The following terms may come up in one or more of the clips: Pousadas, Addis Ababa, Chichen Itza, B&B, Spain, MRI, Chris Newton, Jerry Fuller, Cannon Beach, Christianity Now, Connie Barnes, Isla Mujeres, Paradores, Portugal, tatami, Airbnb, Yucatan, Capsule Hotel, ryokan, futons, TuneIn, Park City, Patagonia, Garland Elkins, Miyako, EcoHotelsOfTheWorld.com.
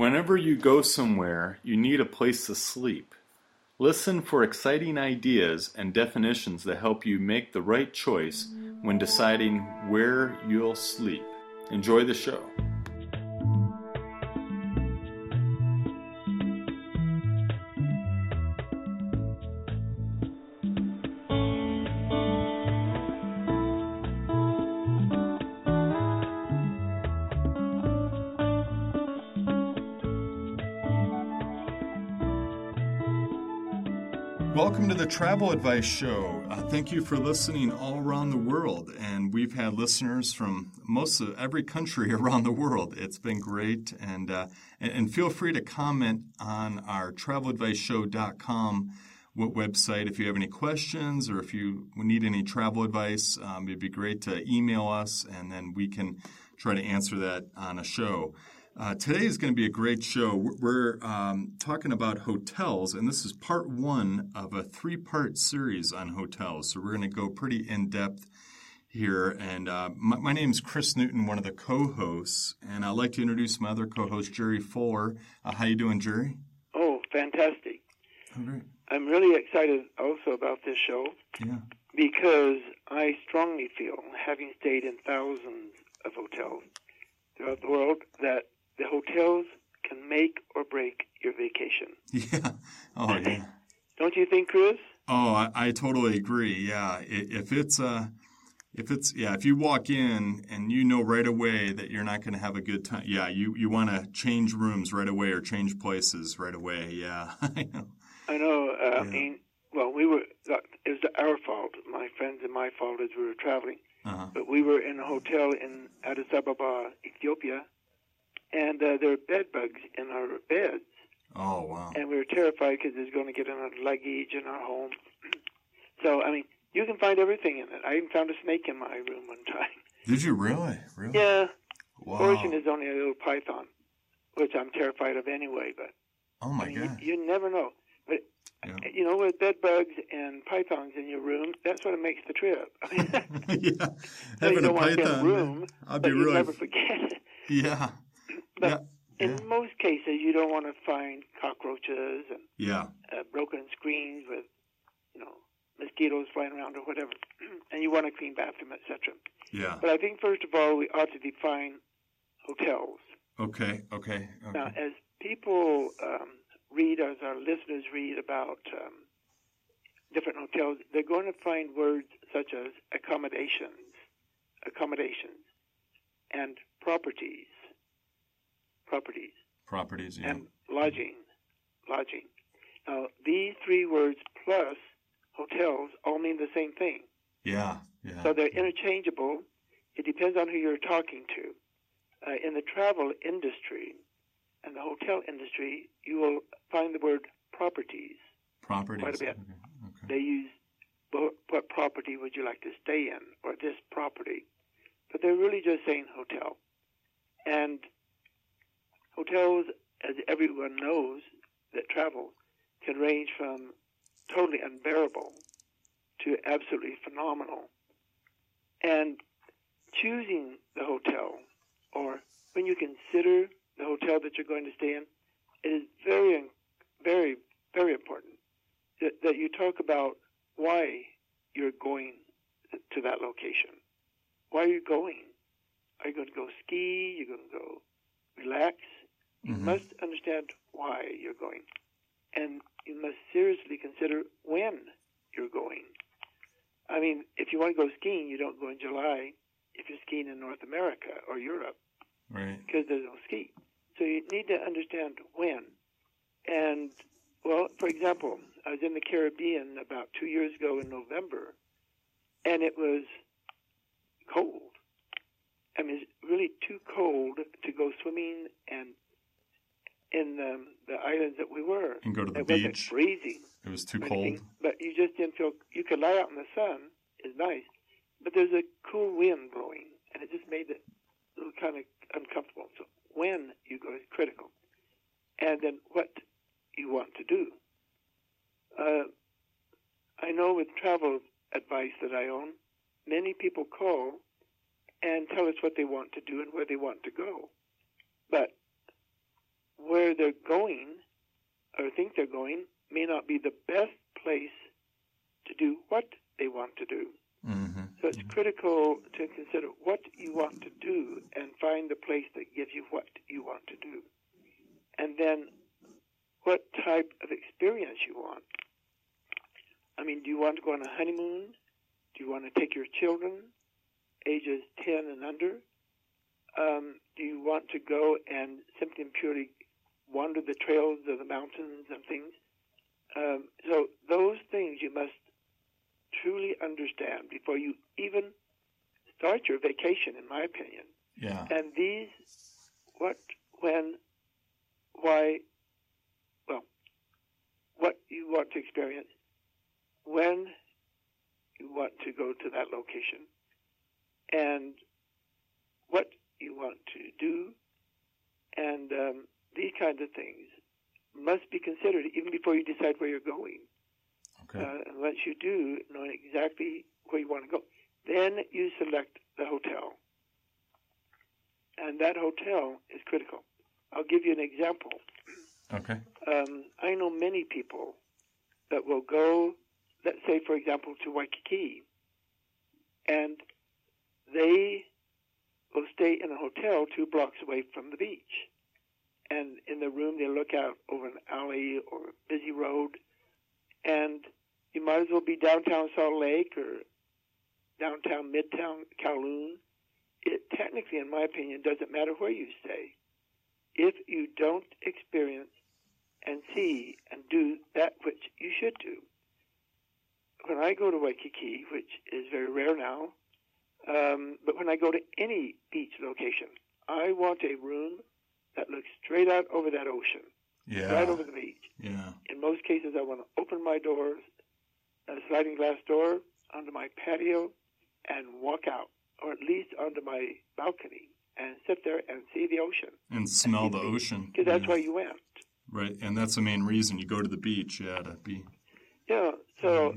Whenever you go somewhere, you need a place to sleep. Listen for exciting ideas and definitions that help you make the right choice when deciding where you'll sleep. Enjoy the show. Welcome to the Travel Advice Show. Thank you for listening all around the world. And we've had listeners from most of every country around the world. It's been great. And feel free to comment on our traveladviceshow.com website if you have any questions or if you need any travel advice. It'd be great to email us, and then we can try to answer that on a show. Today is going to be a great show. We're talking about hotels, and this is part one of a three-part series on hotels. So we're going to go pretty in-depth here. And my name is Chris Newton, one of the co-hosts, and I'd like to introduce my other co-host, Jerry Fuller. How you doing, Jerry? Oh, fantastic. All right. I'm really excited also about this show because I strongly feel, having stayed in thousands of hotels throughout the world, that the hotels can make or break your vacation. Yeah. Oh, yeah. Don't you think, Chris? Oh, I totally agree. Yeah. If you walk in and you know right away that you're not going to have a good time, you want to change rooms right away or change places right away. Yeah. I know. I mean, well, it was our fault. My friends and my fault as we were traveling. Uh-huh. But we were in a hotel in Addis Ababa, Ethiopia. And there were bed bugs in our beds. Oh, wow. And we were terrified because it was going to get in our luggage and our home. So, I mean, you can find everything in it. I even found a snake in my room one time. Did you really? Really? Yeah. Wow. Fortune is only a little python, which I'm terrified of anyway. But oh, my God. You never know. But, you know, with bed bugs and pythons in your room, that's what makes the trip. I mean, yeah. Having a python room, I'd be really... never forget it. Yeah. But in most cases, you don't want to find cockroaches and broken screens with, mosquitoes flying around or whatever. And you want a clean bathroom, et cetera. Yeah. But I think, first of all, we ought to define hotels. Okay. Now, as people read, as our listeners read about different hotels, they're going to find words such as accommodations, and properties, and lodging. Now, these three words plus hotels all mean the same thing. Yeah. So they're interchangeable. It depends on who you're talking to. In the travel industry and the hotel industry, you will find the word properties quite a bit. Okay. They use, what property would you like to stay in, or this property? But they're really just saying hotel. And hotels, as everyone knows that travels, can range from totally unbearable to absolutely phenomenal. And choosing the hotel, or when you consider the hotel that you're going to stay in, it is very, very, very important that you talk about why you're going to that location. Why are you going? Are you going to go ski? You're going to go relax? You must understand why you're going, and you must seriously consider when you're going. I mean, if you want to go skiing, you don't go in July if you're skiing in North America or Europe, right? Because there's no ski. So you need to understand when. And, well, for example, I was in the Caribbean about 2 years ago in November, and it was cold. I mean, it's really too cold to go swimming and in the islands that we were. And go to the beach. It wasn't freezing. It was too cold. But you just didn't feel, you could lie out in the sun, it's nice, but there's a cool wind blowing, and it just made it a little kind of uncomfortable. So when you go is critical. And then what you want to do. I know with travel advice that I own, many people call and tell us what they want to do and where they want to go. But where where they're going, or think they're going, may not be the best place to do what they want to do. Mm-hmm. So it's critical to consider what you want to do and find the place that gives you what you want to do. And then what type of experience you want. I mean, do you want to go on a honeymoon? Do you want to take your children, ages 10 and under? Do you want to go and simply and purely wander the trails of the mountains and things? So those things you must truly understand before you even start your vacation, in my opinion. Yeah. And these, what, when, why, well, what you want to experience, when you want to go to that location, and what you want to do, and these kinds of things must be considered even before you decide where you're going. Okay. And once you do, knowing exactly where you want to go, then you select the hotel. And that hotel is critical. I'll give you an example. Okay. I know many people that will go, let's say, for example, to Waikiki, and they will stay in a hotel 2 blocks away from the beach. And in the room, they look out over an alley or a busy road, and you might as well be downtown Salt Lake or downtown Midtown Kowloon. It technically, in my opinion, doesn't matter where you stay. If you don't experience and see and do that which you should do. When I go to Waikiki, which is very rare now, but when I go to any beach location, I want a room that looks straight out over that ocean, right over the beach. Yeah. In most cases, I want to open my doors, a sliding glass door, onto my patio and walk out, or at least onto my balcony, and sit there and see the ocean. And smell the ocean. Because that's why you went. Right, and that's the main reason you go to the beach, to be... Yeah, so,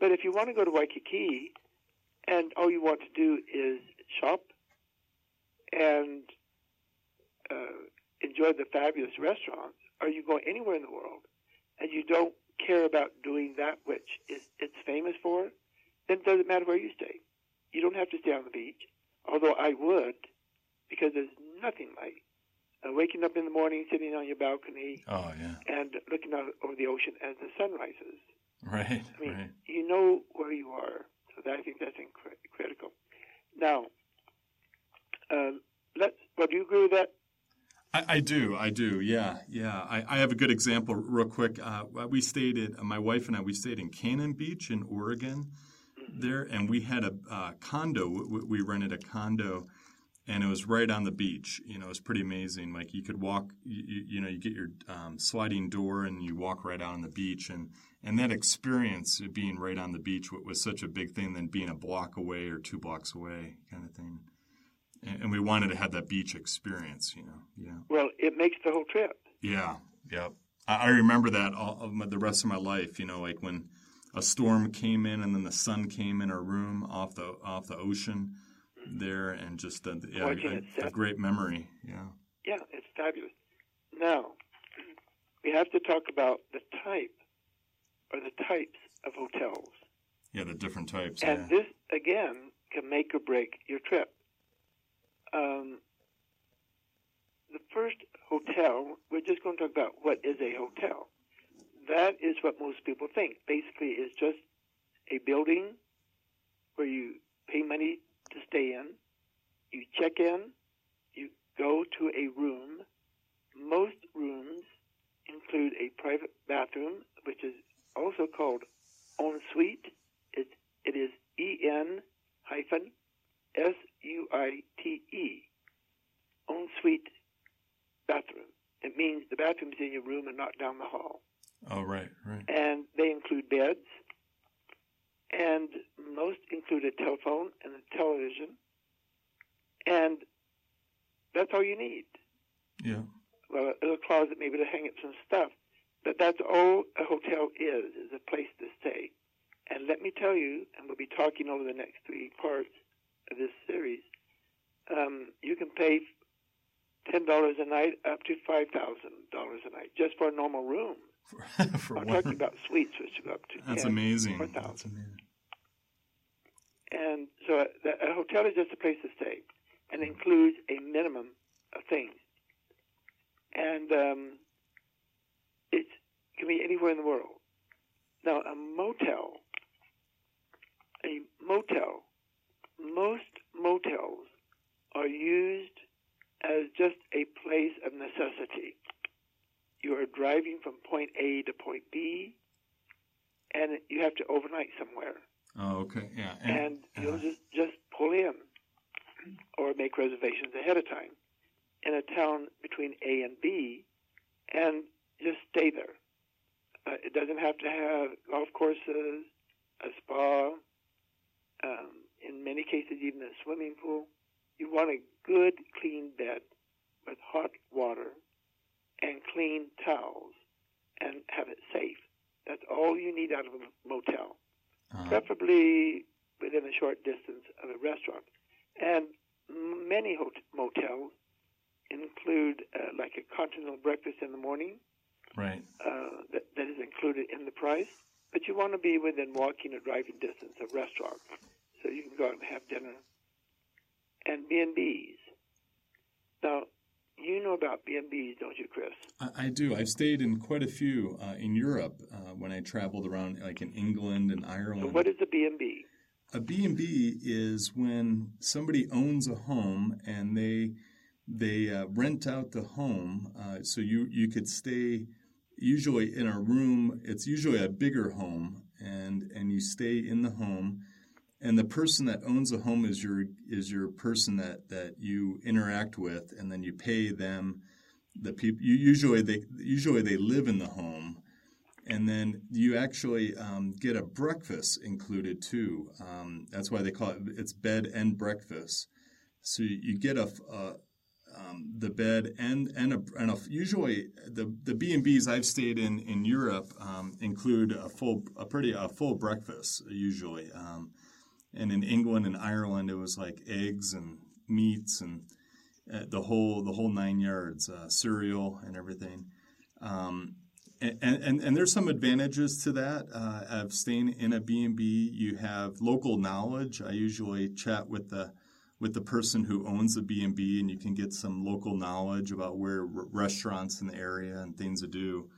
but if you want to go to Waikiki, and all you want to do is shop and... enjoy the fabulous restaurants, or you go anywhere in the world and you don't care about doing that which it's famous for, then it doesn't matter where you stay. You don't have to stay on the beach, although I would, because there's nothing like waking up in the morning, sitting on your balcony and looking out over the ocean as the sun rises. Right. I mean, you know where you are. So that, I think that's critical. Now, do you agree with that? I do. Yeah. I have a good example real quick. My wife and I, we stayed in Cannon Beach in Oregon there, and we had a condo. We rented a condo, and it was right on the beach. You know, it was pretty amazing. Like you could walk, you get your sliding door and you walk right out on the beach. And that experience of being right on the beach was such a big thing than being a block away or 2 blocks away kind of thing. And we wanted to have that beach experience, you know. Yeah. Well, it makes the whole trip. Yeah, yeah. I remember that the rest of my life, you know, like when a storm came in and then the sun came in our room off the ocean there, and just a great memory. Yeah. Yeah, it's fabulous. Now, we have to talk about the type or the types of hotels. Yeah, the different types. And this, again, can make or break your trip. The first hotel, we're just going to talk about what is a hotel. That is what most people think. Basically, it's just a building where you pay money to stay in. You check in. You go to a room. Most rooms include a private bathroom, which is also called en suite. It is EN-SUITE, en suite bathroom. It means the bathroom's in your room and not down the hall. Oh, right. And they include beds, and most include a telephone and a television, and that's all you need. Yeah. Well, a little closet maybe to hang up some stuff, but that's all a hotel is a place to stay. And let me tell you, and we'll be talking over the next 3 parts of this series, you can pay $10 a night up to $5,000 a night just for a normal room. I'm talking about suites, which go up to that's amazing. That's amazing. And so a hotel is just a place to stay, and includes a minimum of things. And it can be anywhere in the world. Now, a motel, most motels are used as just a place of necessity. You are driving from point A to point B, and you have to overnight somewhere. Oh, okay, yeah. And you'll just pull in or make reservations ahead of time in a town between A and B and just stay there. It doesn't have to have golf courses, a spa, in many cases even a swimming pool. You want a good, clean bed with hot water and clean towels and have it safe. That's all you need out of a motel. Preferably within a short distance of a restaurant. And many motels include like a continental breakfast in the morning. Right. That is included in the price. But you want to be within walking or driving distance of restaurants, so you can go out and have dinner. And B&Bs. Now, you know about B&Bs, don't you, Chris? I do. I've stayed in quite a few in Europe when I traveled around, like in England and Ireland. So what is a B&B? A B&B is when somebody owns a home and they rent out the home. So you could stay usually in a room. It's usually a bigger home, and you stay in the home. And the person that owns the home is your person that you interact with, and then you pay them. The people usually they live in the home, and then you actually get a breakfast included too. That's why they call it's bed and breakfast. So you get the bed and usually the B&Bs I've stayed in Europe include a full breakfast usually. And in England and Ireland, it was like eggs and meats and the whole 9 yards, cereal and everything. And there's some advantages to that of staying in a B&B. You have local knowledge. I usually chat with the person who owns the B&B, and you can get some local knowledge about where restaurants in the area and things to do.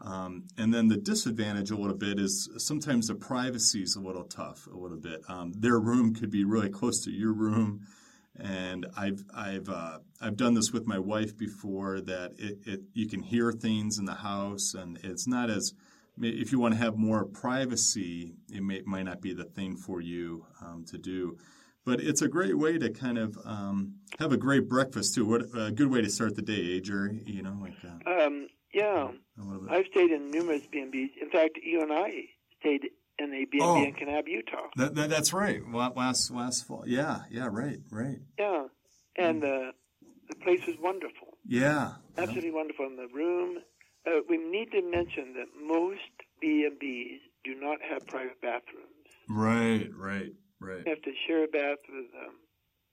And then the disadvantage a little bit is sometimes the privacy is a little tough, a little bit. Their room could be really close to your room, and I've done this with my wife before. That you can hear things in the house, and it's not as if you want to have more privacy, it might not be the thing for you to do. But it's a great way to kind of have a great breakfast too. What a good way to start the day, Jerry. You know, like. Yeah, I've stayed in numerous B&Bs. In fact, you and I stayed in a B&B in Canab, Utah. That's right. Last fall. Yeah, right. Yeah, and the place was wonderful. Yeah. Absolutely wonderful in the room. We need to mention that most B&Bs do not have private bathrooms. Right. You have to share a bath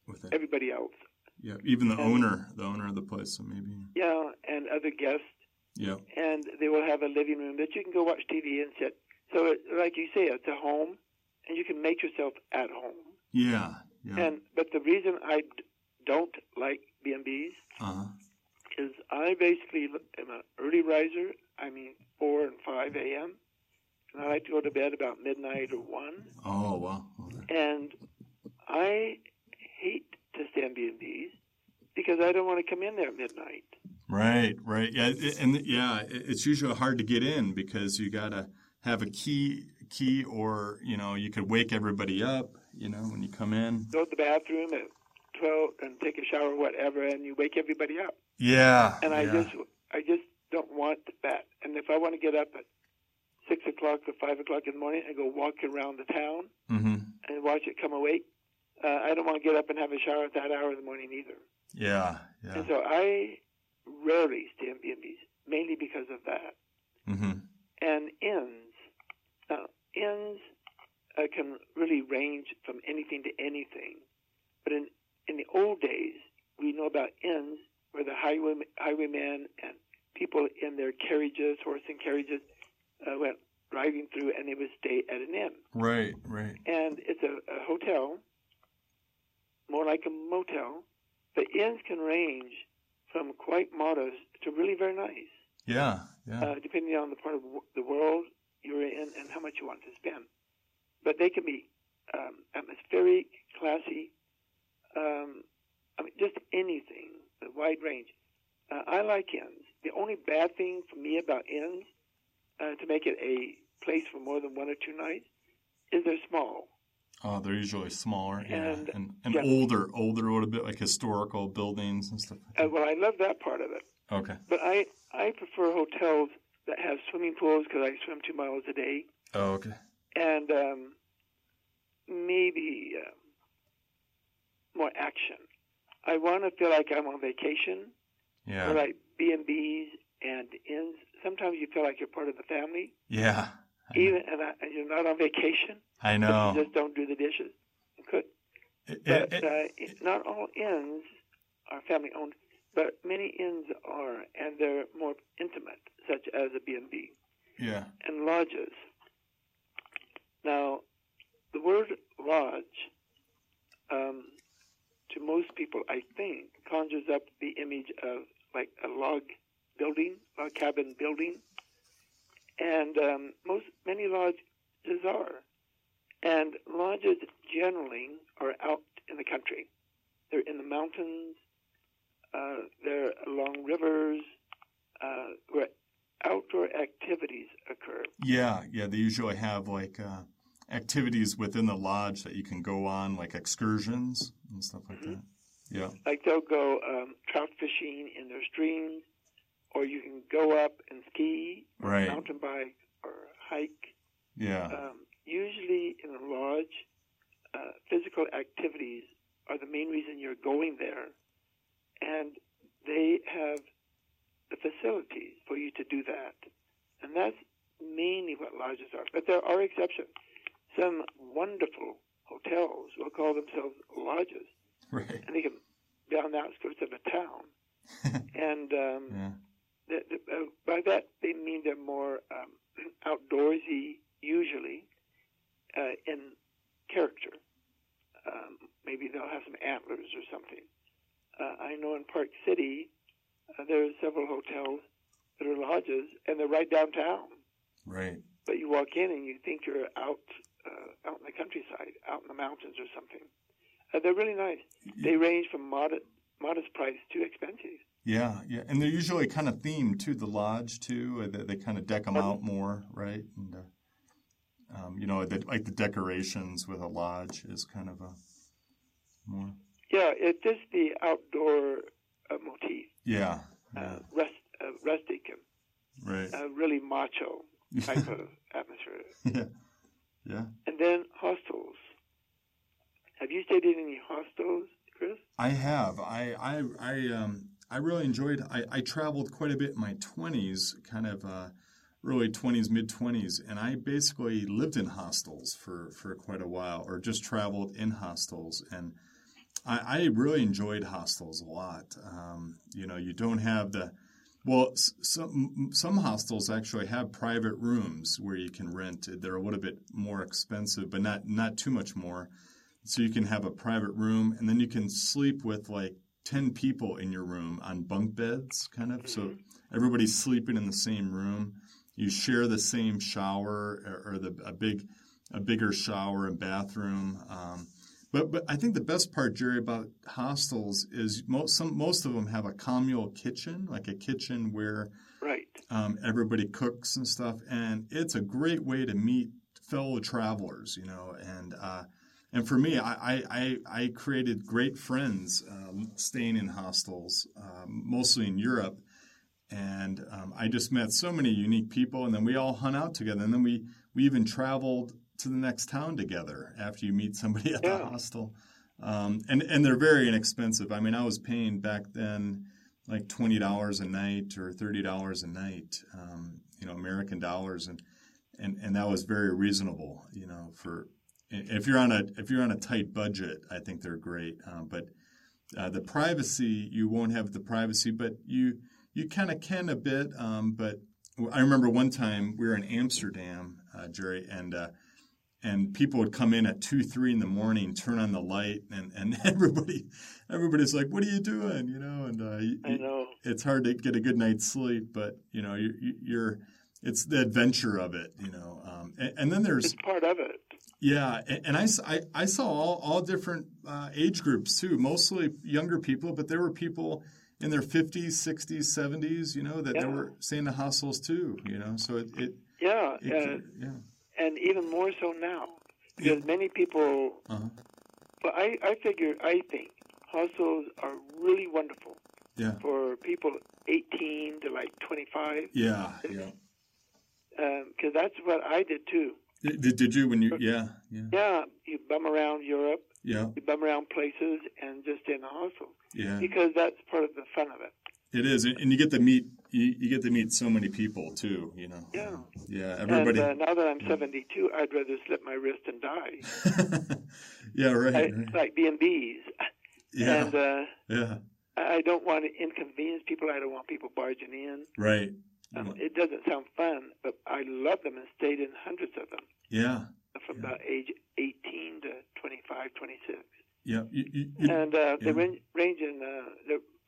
with everybody else. Yeah, even the owner of the place, so maybe. Yeah, and other guests. Yeah, and they will have a living room that you can go watch TV and sit. So, like you say, it's a home, and you can make yourself at home. Yeah. But the reason I don't like B&Bs is I basically am an early riser. I mean, 4 and 5 a.m. and I like to go to bed about midnight or 1. Oh wow! Okay. And I hate to stay in B&Bs because I don't want to come in there at midnight. Right. Yeah, it's usually hard to get in because you gotta have a key, or you could wake everybody up, when you come in. Go to the bathroom at 12 and take a shower, or whatever, and you wake everybody up. Yeah. And I just don't want that. And if I want to get up at 6 o'clock or 5 o'clock in the morning and go walk around the town and watch it come awake, I don't want to get up and have a shower at that hour in the morning either. Yeah. And so I rarely stay in B&Bs, mainly because of that. Mm-hmm. And inns. Now, inns can really range from anything to anything. But in the old days, we know about inns where the highwaymen and people in their carriages, horse and carriages, went driving through, and they would stay at an inn. Right, right. And it's a hotel, more like a motel. The inns can range from quite modest to really very nice. Yeah, yeah. Depending on the part of the world you're in and how much you want to spend. But they can be atmospheric, classy, I mean, just anything, a wide range. I like inns. The only bad thing for me about inns, to make it a place for more than one or two nights, is they're small. Oh, they're usually smaller, and, yeah, and older, a bit like historical buildings and stuff like that. Well, I love that part of it. Okay. But I prefer hotels that have swimming pools because I swim 2 miles a day. Oh, okay. And maybe more action. I want to feel like I'm on vacation. Yeah. Or like B&Bs and inns. Sometimes you feel like you're part of the family. Yeah. And you're not on vacation. I know. You just don't do the dishes. You could. Not all inns are family-owned, but many inns are, and they're more intimate, such as a B&B. Yeah. And lodges. Now, the word lodge, to most people, I think, conjures up the image of like a log cabin building. And many lodges are. And lodges generally are out in the country. They're in the mountains. They're along rivers, where outdoor activities occur. Yeah, yeah. They usually have like activities within the lodge that you can go on, like excursions and stuff like that. Yeah. Like they'll go trout fishing in their streams, or you can go up and ski, or mountain bike, or hike. Yeah. Usually in a lodge, physical activities are the main reason you're going there, and they have the facilities for you to do that. And that's mainly what lodges are. But there are exceptions. Some wonderful hotels will call themselves lodges. Right. And they can be on the outskirts of a town. And by that, they mean they're more outdoorsy, usually, in character. Maybe they'll have some antlers or something. I know in Park City, there are several hotels that are lodges, and they're right downtown. Right. But you walk in and you think you're out in the countryside, out in the mountains or something. They're really nice. They range from modest price to expensive. Yeah, yeah, and they're usually kind of themed to the lodge too. They kind of deck them out more, right? And the decorations with a lodge is kind of a more. Yeah, it's just the outdoor motif. Yeah, rustic and really macho type of atmosphere. Yeah, yeah. And then hostels. Have you stayed in any hostels, Chris? I have. I really enjoyed. I traveled quite a bit in my 20s, kind of early 20s, mid 20s, and I basically lived in hostels for quite a while, or just traveled in hostels, and I really enjoyed hostels a lot. You don't have the some hostels actually have private rooms where you can rent. They're a little bit more expensive, but not too much more. So you can have a private room, and then you can sleep with like 10 people in your room on bunk beds, kind of. Mm-hmm. So everybody's sleeping in the same room. You share the same shower or a bigger shower and bathroom. But I think the best part, Jerry, about hostels is most of them have a communal kitchen, like a kitchen where everybody cooks and stuff. And it's a great way to meet fellow travelers, and for me, I created great friends staying in hostels, mostly in Europe. And I just met so many unique people. And then we all hung out together. And then we even traveled to the next town together after you meet somebody at the hostel. And they're very inexpensive. I mean, I was paying back then like $20 a night or $30 a night, American dollars. And that was very reasonable, for... If you're on a tight budget, I think they're great. But the privacy, you won't have the privacy, but you kind of can a bit. But I remember one time we were in Amsterdam, Jerry, and people would come in at 2-3 in the morning, turn on the light, and everybody's like, "What are you doing?" You know, and I know it's hard to get a good night's sleep, but you know, you're it's the adventure of it, you know. And then there's it's part of it. Yeah, and I saw all different age groups too, mostly younger people, but there were people in their 50s, 60s, 70s, you know, that they were staying in hostels too, you know. So and even more so now because many people. Uh-huh. But I think hostels are really wonderful. Yeah. For people 18 to like 25. Yeah. Yeah. Because that's what I did too. Did you when you? Yeah. Yeah. Yeah. You bum around Europe. Yeah. You bum around places and just stay in the hostel. Yeah. Because that's part of the fun of it. It is, and you get to meet so many people too. You know. Yeah. Yeah. Everybody. And now that I'm 72, I'd rather slip my wrist and die. Yeah. Right. It's like B&Bs. Yeah. And, yeah. I don't want to inconvenience people. I don't want people barging in. Right. It doesn't sound fun, but I love them and stayed in hundreds of them. Yeah. From about age 18 to 25, 26. Yeah. And they range in,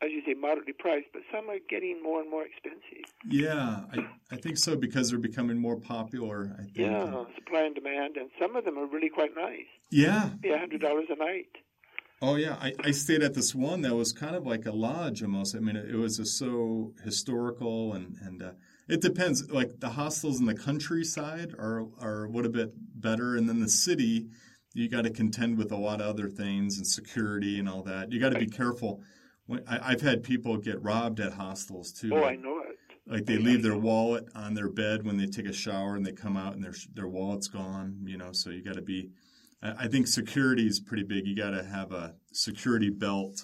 as you say, moderately priced, but some are getting more and more expensive. Yeah, I think so because they're becoming more popular, I think. Yeah, supply and demand, and some of them are really quite nice. Yeah. Yeah, $100 a night. Oh, yeah. I stayed at this one that was kind of like a lodge almost. I mean, it was just so historical, and it depends. Like the hostels in the countryside are what a bit better, and then the city, you got to contend with a lot of other things and security and all that. You got to be careful. I've had people get robbed at hostels, too. Oh, I know it. Like they leave their wallet on their bed when they take a shower, and they come out, and their wallet's gone, you know, so you got to be... I think security is pretty big. You got to have a security belt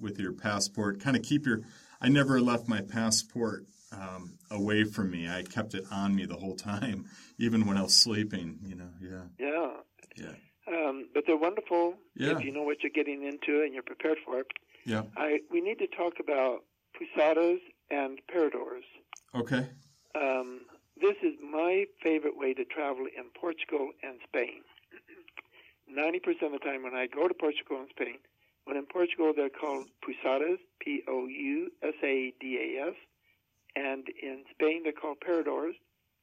with your passport. Kind of keep your – I never left my passport away from me. I kept it on me the whole time, even when I was sleeping, you know. Yeah. Yeah. Yeah. But they're wonderful if you know what you're getting into and you're prepared for it. Yeah. We need to talk about Pousadas and Paradores. Okay. This is my favorite way to travel in Portugal and Spain. 90% of the time when I go to Portugal and Spain, when in Portugal they're called Pousadas, P-O-U-S-A-D-A-S, and in Spain they're called Paradores,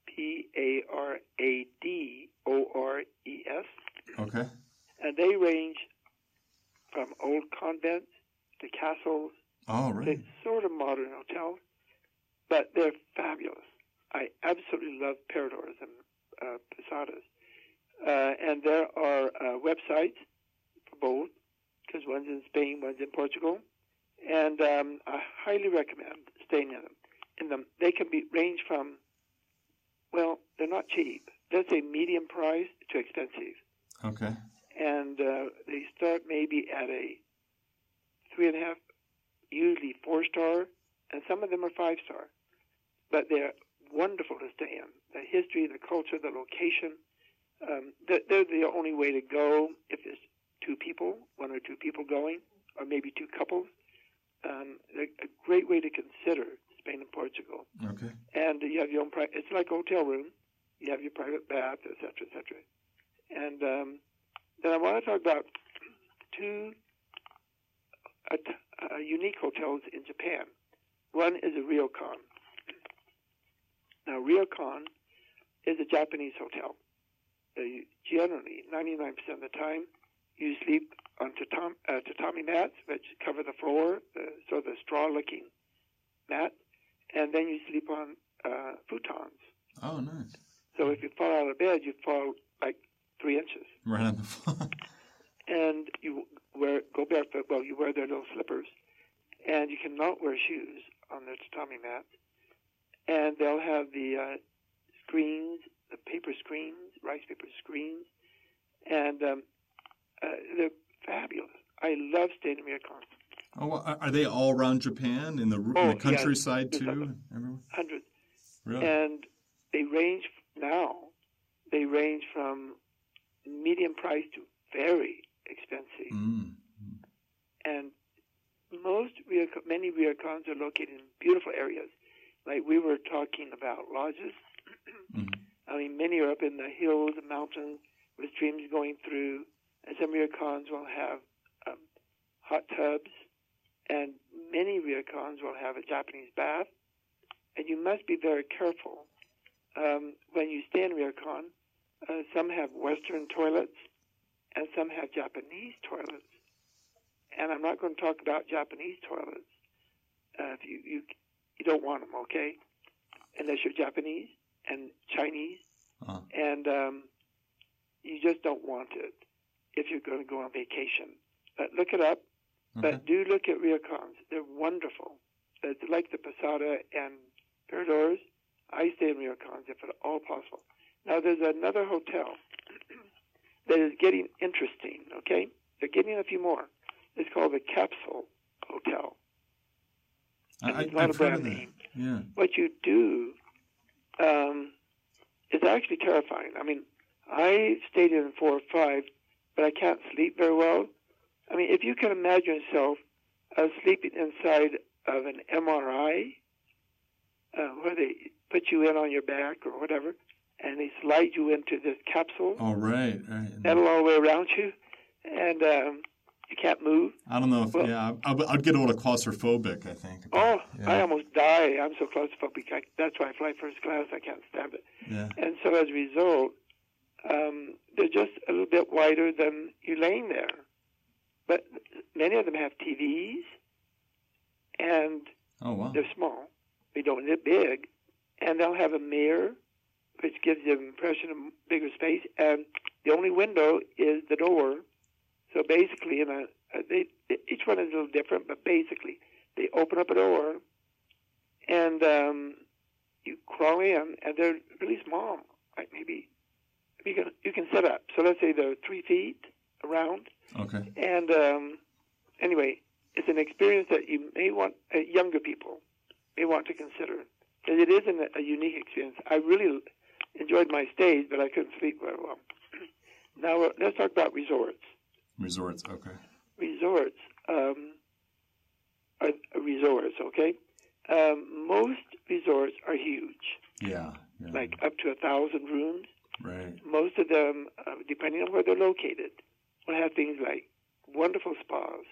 P-A-R-A-D-O-R-E-S. Okay. And they range from old convents to castles. Oh, really? They're sort of modern hotels, but they're fabulous. I absolutely love Paradores and Pousadas. And there are websites for both, because one's in Spain, one's in Portugal, and I highly recommend staying in them. They can be range from, well, they're not cheap. Let's say medium price to expensive. Okay. And they start maybe at a 3.5, usually 4-star, and some of them are 5-star. But they're wonderful to stay in. The history, the culture, the location. They're the only way to go if it's two people, one or two people going, or maybe two couples. They're a great way to consider Spain and Portugal. Okay. And you have your own private, it's like a hotel room. You have your private bath, et cetera, et cetera. And then I want to talk about two unique hotels in Japan. One is a ryokan. Now, ryokan is a Japanese hotel. Generally, 99% of the time, you sleep on tatami mats, which cover the floor, so the straw-looking mat, and then you sleep on futons. Oh, nice. So if you fall out of bed, you fall like 3 inches. Right on the floor. And you go barefoot. Well, you wear their little slippers, and you cannot wear shoes on the tatami mat. And they'll have the screens, the paper screens, rice paper screens, and they're fabulous. I love staying in Miyako. Oh, well, are they all around Japan, in the countryside too? Hundreds. Really? And they range from medium price to very expensive. Mm. And Many ryokans are located in beautiful areas. Like we were talking about lodges. Mm-hmm. I mean, many are up in the hills and mountains with streams going through. And some ryokans will have hot tubs. And many ryokans will have a Japanese bath. And you must be very careful when you stay in ryokan. Some have Western toilets, and some have Japanese toilets. And I'm not going to talk about Japanese toilets. If you don't want them, okay? Unless you're Japanese and Chinese, and you just don't want it if you're going to go on vacation. But look it up. Mm-hmm. But do look at ryokans. They're wonderful. It's like the Posada and Paradores. I stay in ryokans if at all possible. Now, there's another hotel that is getting interesting, okay? They're getting a few more. It's called the Capsule Hotel. It's not a brand name. Yeah. What you do is actually terrifying. I mean, I stayed in 4 or 5, but I can't sleep very well. I mean, if you can imagine yourself sleeping inside of an MRI, where they put you in on your back or whatever, and they slide you into this capsule. Oh, right. Metal all the way around you, and you can't move. I don't know. I'd get a little claustrophobic, I think. I almost die. I'm so claustrophobic. That's why I fly first class. I can't stand it. Yeah. And so as a result, they're just a little bit wider than you're laying there. But many of them have TVs, and they're small. They don't get big. And they'll have a mirror, which gives you an impression of bigger space. And the only window is the door. So basically, each one is a little different, but basically they open up a door and you crawl in, and they're really small. Like maybe you can set up. So let's say they're 3 feet around. Okay. And anyway, it's an experience that you may want, younger people may want to consider. And it is a unique experience. I really enjoyed my stays, but I couldn't sleep very well. Now, let's talk about resorts. Resorts, okay. Resorts are resorts, okay? Most resorts are huge. Yeah. Like up to 1,000 rooms. Right. Most of them, depending on where they're located, will have things like wonderful spas,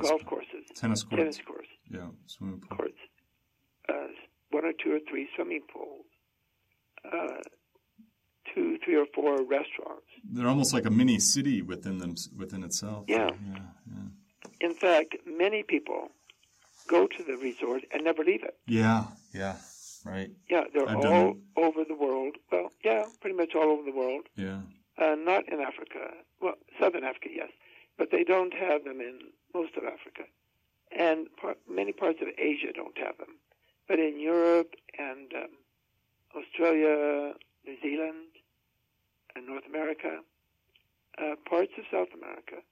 golf courses, tennis courts, swimming pool. Courts, 1 or 2 or 3 swimming pools, 2, 3, or 4 restaurants. They're almost like a mini city within itself. Yeah. In fact, many people go to the resort and never leave it. Yeah, right. Yeah, they're all over the world. Well, yeah, pretty much all over the world. Yeah. Not in Africa. Well, southern Africa, yes. But they don't have them in most of Africa. And many parts of Asia don't have them. But in Europe and Australia, New Zealand, and North America, parts of South America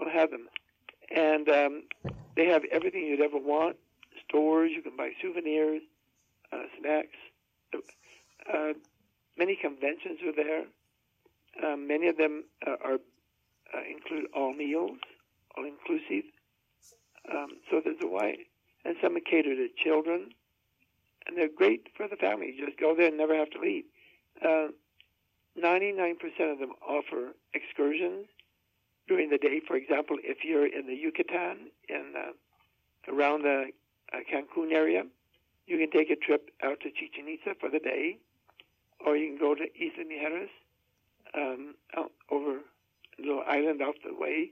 will have them. And they have everything you'd ever want, stores, you can buy souvenirs, snacks. Many conventions are there. Many of them include all meals, all-inclusive. So there's a wide. And some are catered to children. And they're great for the family. You just go there and never have to leave. 99% of them offer excursions during the day. For example, if you're in the Yucatan, around the Cancun area, you can take a trip out to Chichen Itza for the day, or you can go to Isla Mujeres, out over a little island off the way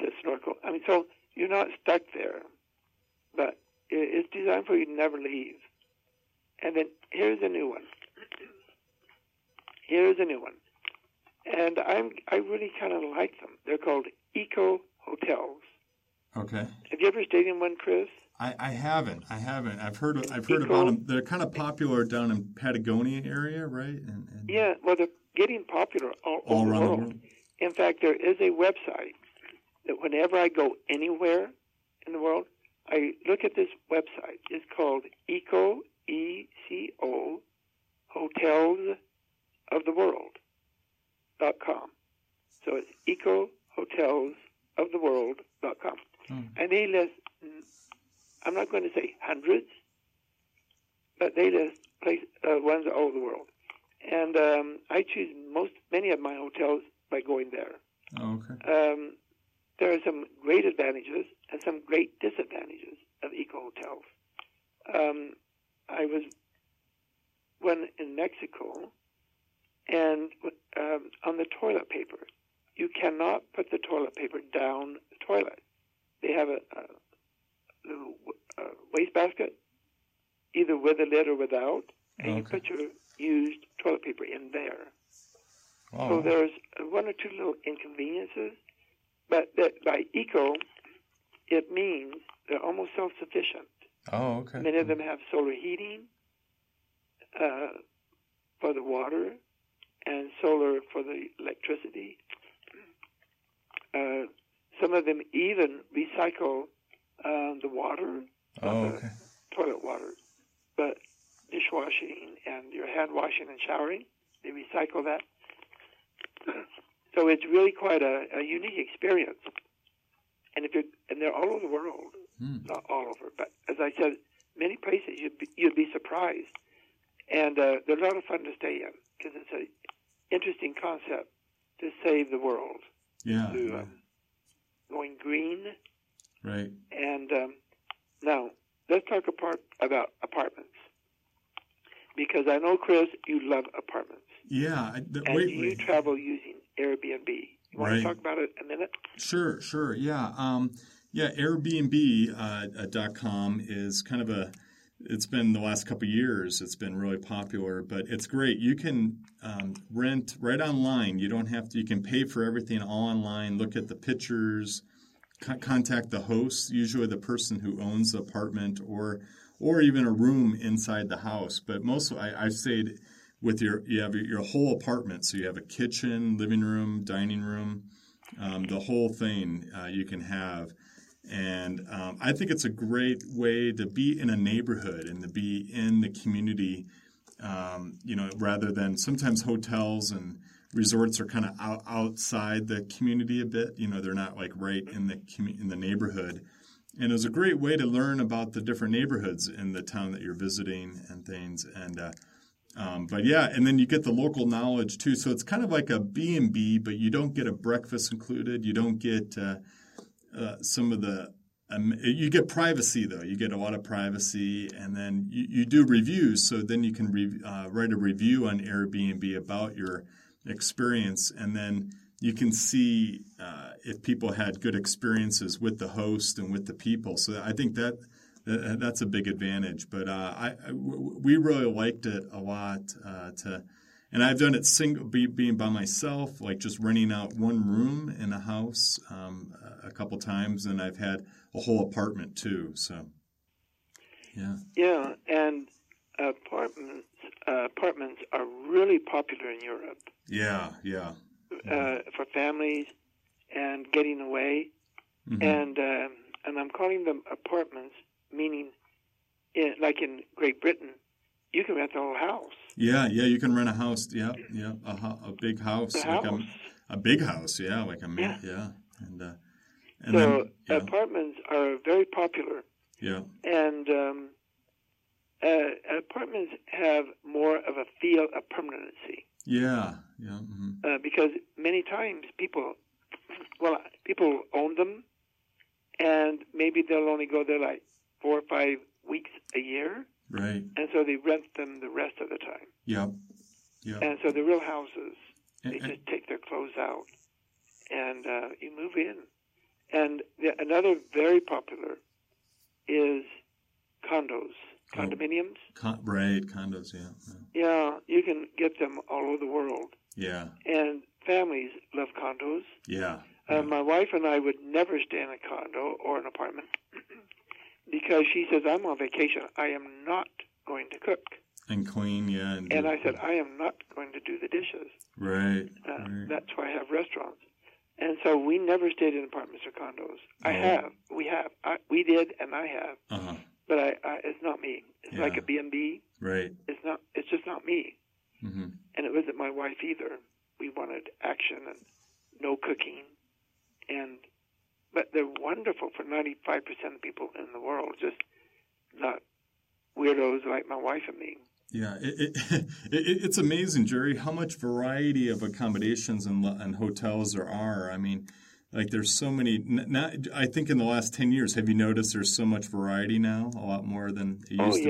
to snorkel. I mean, so you're not stuck there, but it's designed for you to never leave. And then here's a new one. And I really kind of like them. They're called EcoHotels. Okay. Have you ever stayed in one, Chris? I haven't. I've heard about them. They're kind of popular down in Patagonia area, right? And yeah. Well, they're getting popular all over around the world. In fact, there is a website that whenever I go anywhere in the world, I look at this website. It's called EcoHotels EcoHotelsOfTheWorld.com. So it's EcoHotelsOfTheWorld.com. And they list I'm not going to say hundreds, but they just place ones all over the world. And I choose many of my hotels by going there. Oh, okay. There are some great advantages and some great disadvantages of eco-hotels. I was one in Mexico, and on the toilet paper, you cannot put the toilet paper down the toilet. They have a little wastebasket, either with a lid or without, and you put your used toilet paper in there. Oh. So there's one or two little inconveniences, but that by eco, it means they're almost self-sufficient. Oh, okay. Many of them have solar heating for the water and solar for the electricity. Some of them even recycle the water, the toilet water, but dishwashing and your hand washing and showering, they recycle that. So it's really quite a unique experience. And they're all over the world, not all over, but as I said, many places you'd be surprised. And they're a lot of fun to stay in because it's an interesting concept to save the world. Yeah. Going green. Right. And now let's talk about apartments, because I know, Chris, you love apartments. Yeah. You travel using Airbnb. You want to talk about it a minute? Sure. Yeah. Airbnb.com is kind of it's been the last couple of years, it's been really popular, but it's great. You can rent right online. You don't have to, you can pay for everything all online, look at the pictures, contact the host, usually the person who owns the apartment or even a room inside the house. But mostly I've stayed with you have your whole apartment. So you have a kitchen, living room, dining room, the whole thing you can have. And I think it's a great way to be in a neighborhood and to be in the community, rather than sometimes hotels and resorts are kind of outside the community a bit. You know, they're not like right in the neighborhood. And it was a great way to learn about the different neighborhoods in the town that you're visiting and things. And but yeah, and then you get the local knowledge too. So it's kind of like a B&B, but you don't get a breakfast included. You don't get... some of the you get privacy though. You get a lot of privacy, and then you do reviews. So then you can write a review on Airbnb about your experience, and then you can see if people had good experiences with the host and with the people. So I think that's a big advantage. But we really liked it a lot. And I've done it being by myself, like just renting out one room in a house a couple times, and I've had a whole apartment too. So, yeah. Yeah, and apartments are really popular in Europe. Yeah. For families and getting away, and I'm calling them apartments, meaning like in Great Britain, you can rent the whole house. Yeah, you can rent a house. Yeah, a big house. A big house, yeah, like a man, yeah. And so then, apartments are very popular. Yeah. And apartments have more of a feel of permanency. Yeah. Mm-hmm. Because many times people own them, and maybe they'll only go there like 4 or 5 weeks a year. Right. And so they rent them the rest of the time. Yep. And so the real houses, they just take their clothes out and you move in. And another very popular is condos, condominiums. Condos, yeah. Yeah, you can get them all over the world. Yeah. And families love condos. Yeah. My wife and I would never stay in a condo or an apartment. Because she says, I'm on vacation. I am not going to cook. And clean, yeah. And I said, I am not going to do the dishes. Right. That's why I have restaurants. And so we never stayed in apartments or condos. Oh. We did, and I have. Uh-huh. But it's not me. It's like a B&B. Right. It's just not me. Mm-hmm. And it wasn't my wife either. We wanted action and no cooking and... But they're wonderful for 95% of people in the world. Just like my wife and me. Yeah, it's amazing, Jerry, how much variety of accommodations and hotels there are. I mean, like there's so many. I think in the last 10 years, have you noticed there's so much variety now, a lot more than it used to be?